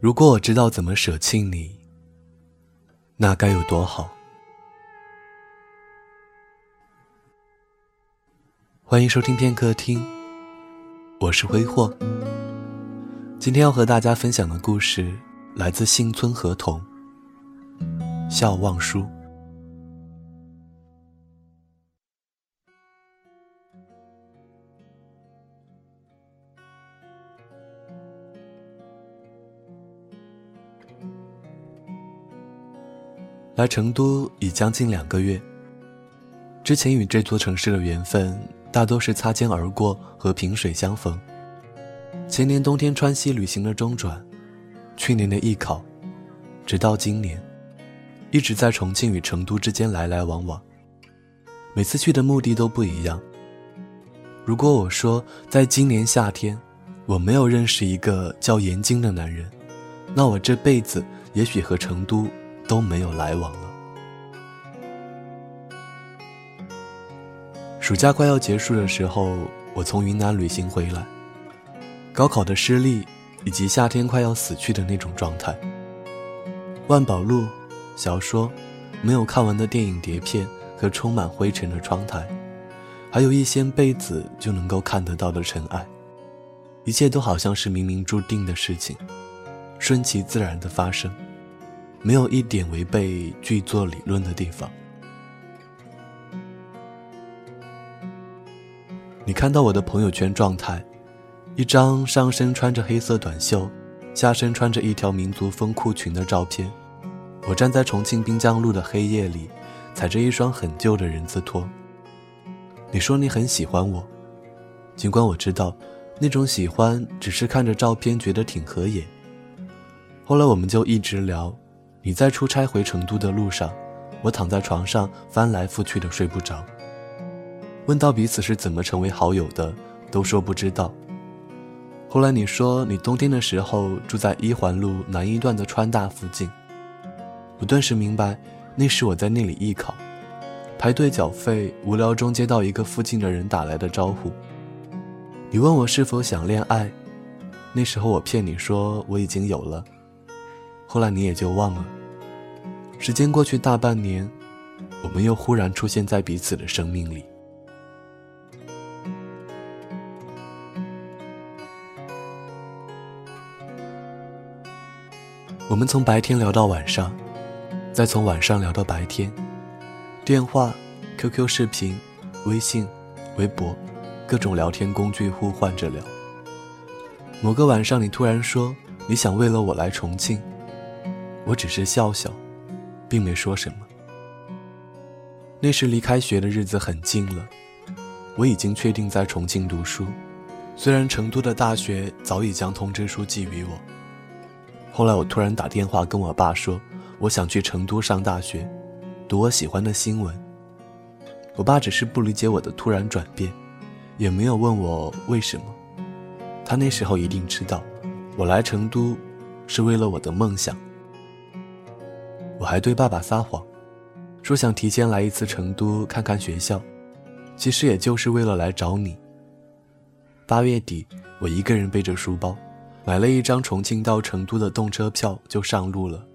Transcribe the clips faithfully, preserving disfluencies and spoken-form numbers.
如果我知道怎么舍弃你，那该有多好。欢迎收听片刻听，我是挥霍。今天要和大家分享的故事来自幸村河童，笑忘书。来成都已将近两个月，之前与这座城市的缘分大多是擦肩而过和萍水相逢。前年冬天川西旅行的中转，去年的艺考，直到今年，一直在重庆与成都之间来来往往，每次去的目的都不一样。如果我说在今年夏天我没有认识一个叫严晶的男人，那我这辈子也许和成都都没有来往了。暑假快要结束的时候，我从云南旅行回来，高考的失利以及夏天快要死去的那种状态，万宝路、小说、没有看完的电影碟片和充满灰尘的窗台，还有一掀被子就能够看得到的尘埃，一切都好像是冥冥注定的事情，顺其自然的发生，没有一点违背剧作理论的地方。你看到我的朋友圈状态，一张上身穿着黑色短袖，下身穿着一条民族风裤裙的照片。我站在重庆滨江路的黑夜里，踩着一双很旧的人字拖。你说你很喜欢我，尽管我知道那种喜欢只是看着照片觉得挺合眼。后来我们就一直聊，你在出差回成都的路上，我躺在床上翻来覆去的睡不着。问到彼此是怎么成为好友的，都说不知道。后来你说你冬天的时候住在一环路南一段的川大附近，我顿时明白，那时我在那里艺考，排队缴费，无聊中接到一个附近的人打来的招呼。你问我是否想恋爱，那时候我骗你说我已经有了。后来你也就忘了，时间过去大半年，我们又忽然出现在彼此的生命里。我们从白天聊到晚上，再从晚上聊到白天，电话、Q Q 视频、微信、微博，各种聊天工具互换着聊。某个晚上你突然说你想为了我来重庆，我只是笑笑，并没说什么。那时离开学的日子很近了，我已经确定在重庆读书，虽然成都的大学早已将通知书寄予我。后来我突然打电话跟我爸说，我想去成都上大学，读我喜欢的新闻。我爸只是不理解我的突然转变，也没有问我为什么。他那时候一定知道，我来成都是为了我的梦想。我还对爸爸撒谎，说想提前来一次成都看看学校，其实也就是为了来找你。八月底，我一个人背着书包，买了一张重庆到成都的动车票就上路了。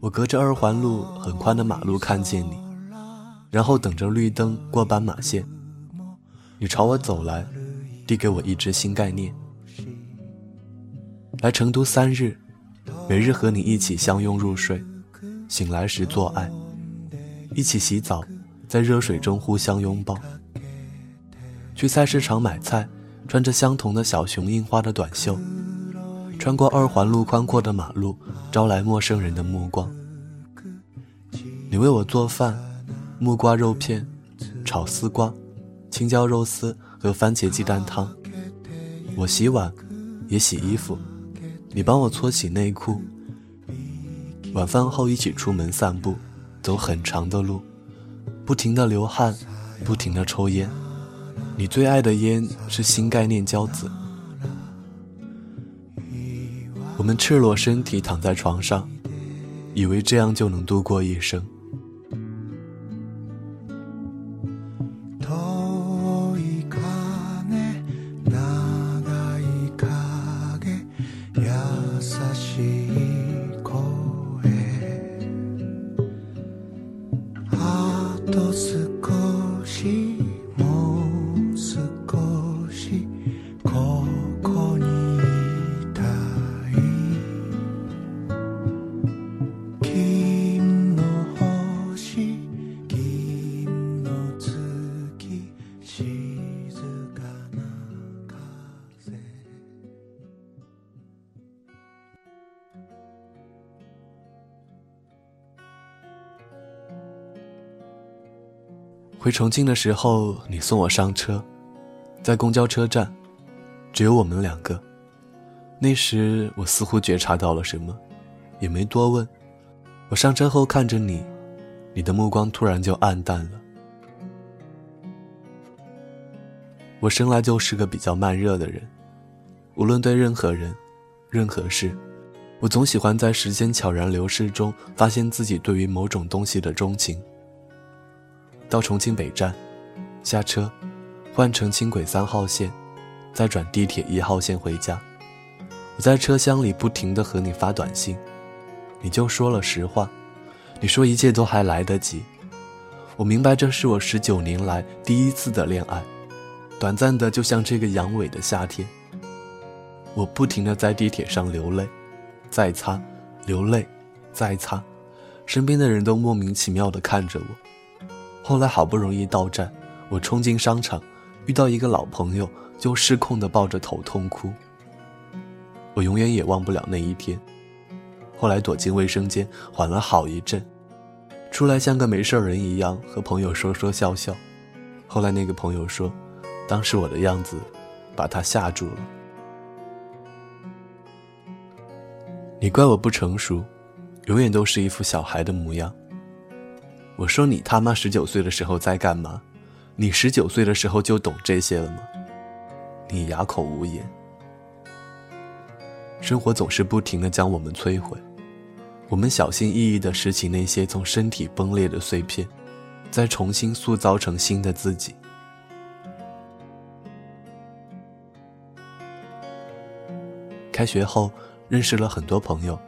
我隔着二环路很宽的马路看见你，然后等着绿灯过斑马线，你朝我走来，递给我一支新概念。来成都三日，每日和你一起相拥入睡，醒来时做爱，一起洗澡，在热水中互相拥抱。去菜市场买菜，穿着相同的小熊印花的短袖，穿过二环路宽阔的马路，招来陌生人的目光。你为我做饭，木瓜肉片、炒丝瓜、青椒肉丝和番茄鸡蛋汤。我洗碗，也洗衣服，你帮我搓洗内裤。晚饭后一起出门散步，走很长的路，不停地流汗，不停地抽烟。你最爱的烟是新概念胶子。我们赤裸身体躺在床上，以为这样就能度过一生。回重庆的时候，你送我上车，在公交车站，只有我们两个。那时我似乎觉察到了什么，也没多问。我上车后看着你，你的目光突然就暗淡了。我生来就是个比较慢热的人，无论对任何人、任何事，我总喜欢在时间悄然流逝中发现自己对于某种东西的钟情。到重庆北站，下车，换乘轻轨三号线，再转地铁一号线回家。我在车厢里不停地和你发短信，你就说了实话，你说一切都还来得及。我明白这是我十九年来第一次的恋爱，短暂的就像这个阳痿的夏天。我不停地在地铁上流泪，再擦，流泪，再擦，身边的人都莫名其妙地看着我。后来好不容易到站，我冲进商场，遇到一个老朋友，就失控地抱着头痛哭。我永远也忘不了那一天。后来躲进卫生间，缓了好一阵，出来像个没事人一样和朋友说说笑笑。后来那个朋友说，当时我的样子把他吓住了。你怪我不成熟，永远都是一副小孩的模样。我说你他妈十九岁的时候在干嘛？你十九岁的时候就懂这些了吗？你哑口无言。生活总是不停地将我们摧毁，我们小心翼翼地拾起那些从身体崩裂的碎片，再重新塑造成新的自己。开学后，认识了很多朋友，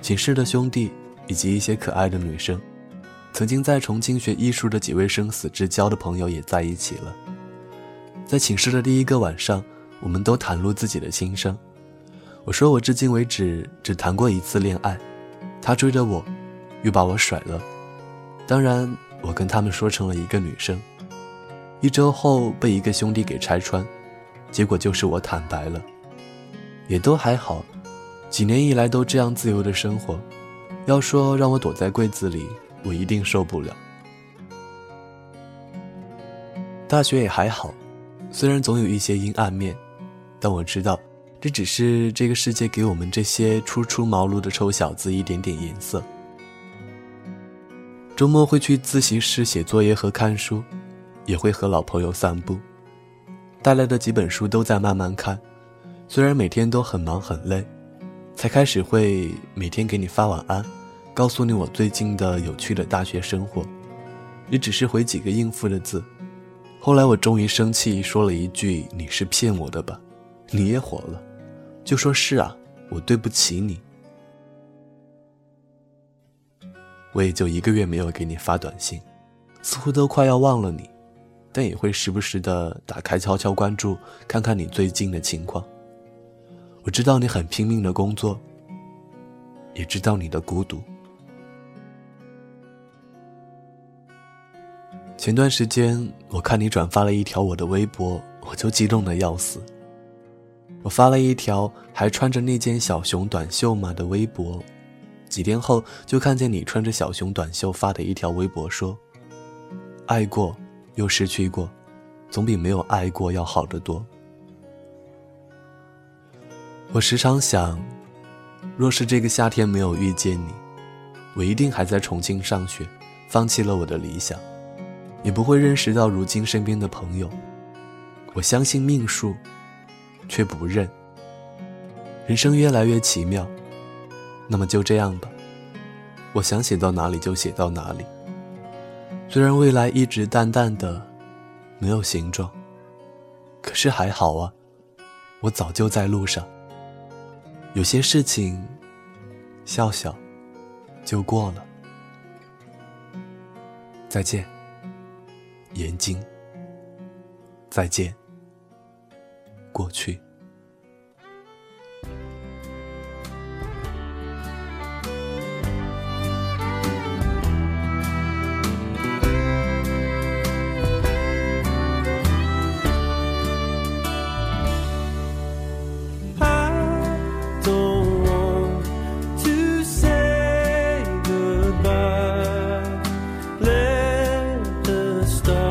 寝室的兄弟，以及一些可爱的女生。曾经在重庆学艺术的几位生死之交的朋友也在一起了。在寝室的第一个晚上，我们都袒露自己的心声。我说我至今为止只谈过一次恋爱，他追着我，又把我甩了。当然，我跟他们说成了一个女生。一周后被一个兄弟给拆穿，结果就是我坦白了。也都还好，几年以来都这样自由的生活，要说让我躲在柜子里，我一定受不了。大学也还好，虽然总有一些阴暗面，但我知道这只是这个世界给我们这些初出茅庐的臭小子一点点颜色。周末会去自习室写作业和看书，也会和老朋友散步，带来的几本书都在慢慢看。虽然每天都很忙很累，才开始会每天给你发晚安，告诉你我最近的有趣的大学生活，也只是回几个应付的字。后来我终于生气，说了一句，你是骗我的吧？你也火了，就说是啊，我对不起你。我也就一个月没有给你发短信，似乎都快要忘了你，但也会时不时的打开悄悄关注，看看你最近的情况。我知道你很拼命的工作，也知道你的孤独。前段时间我看你转发了一条我的微博，我就激动得要死。我发了一条还穿着那件小熊短袖嘛的微博，几天后就看见你穿着小熊短袖发的一条微博，说爱过又失去过，总比没有爱过要好得多。我时常想，若是这个夏天没有遇见你，我一定还在重庆上学，放弃了我的理想，也不会认识到如今身边的朋友。我相信命数，却不认。人生越来越奇妙，那么就这样吧，我想写到哪里就写到哪里。虽然未来一直淡淡的，没有形状，可是还好啊，我早就在路上。有些事情，笑笑就过了。再见眼睛，再见过去。Stop.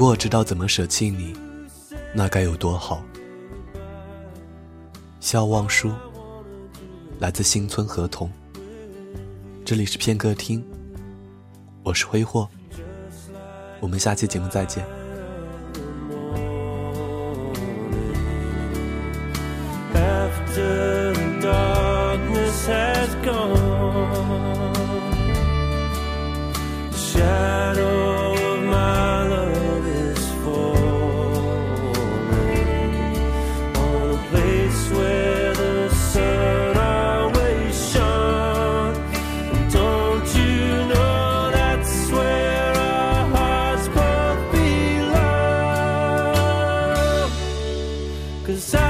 果我知道怎么舍弃你，那该有多好。笑忘书，来自新村合同。这里是片歌厅，我是挥霍，我们下期节目再见。After the darkness has gone, the shadow of my love is falling on a place where the sun always shone. And don't you know that's where our hearts both belong? 'Cause I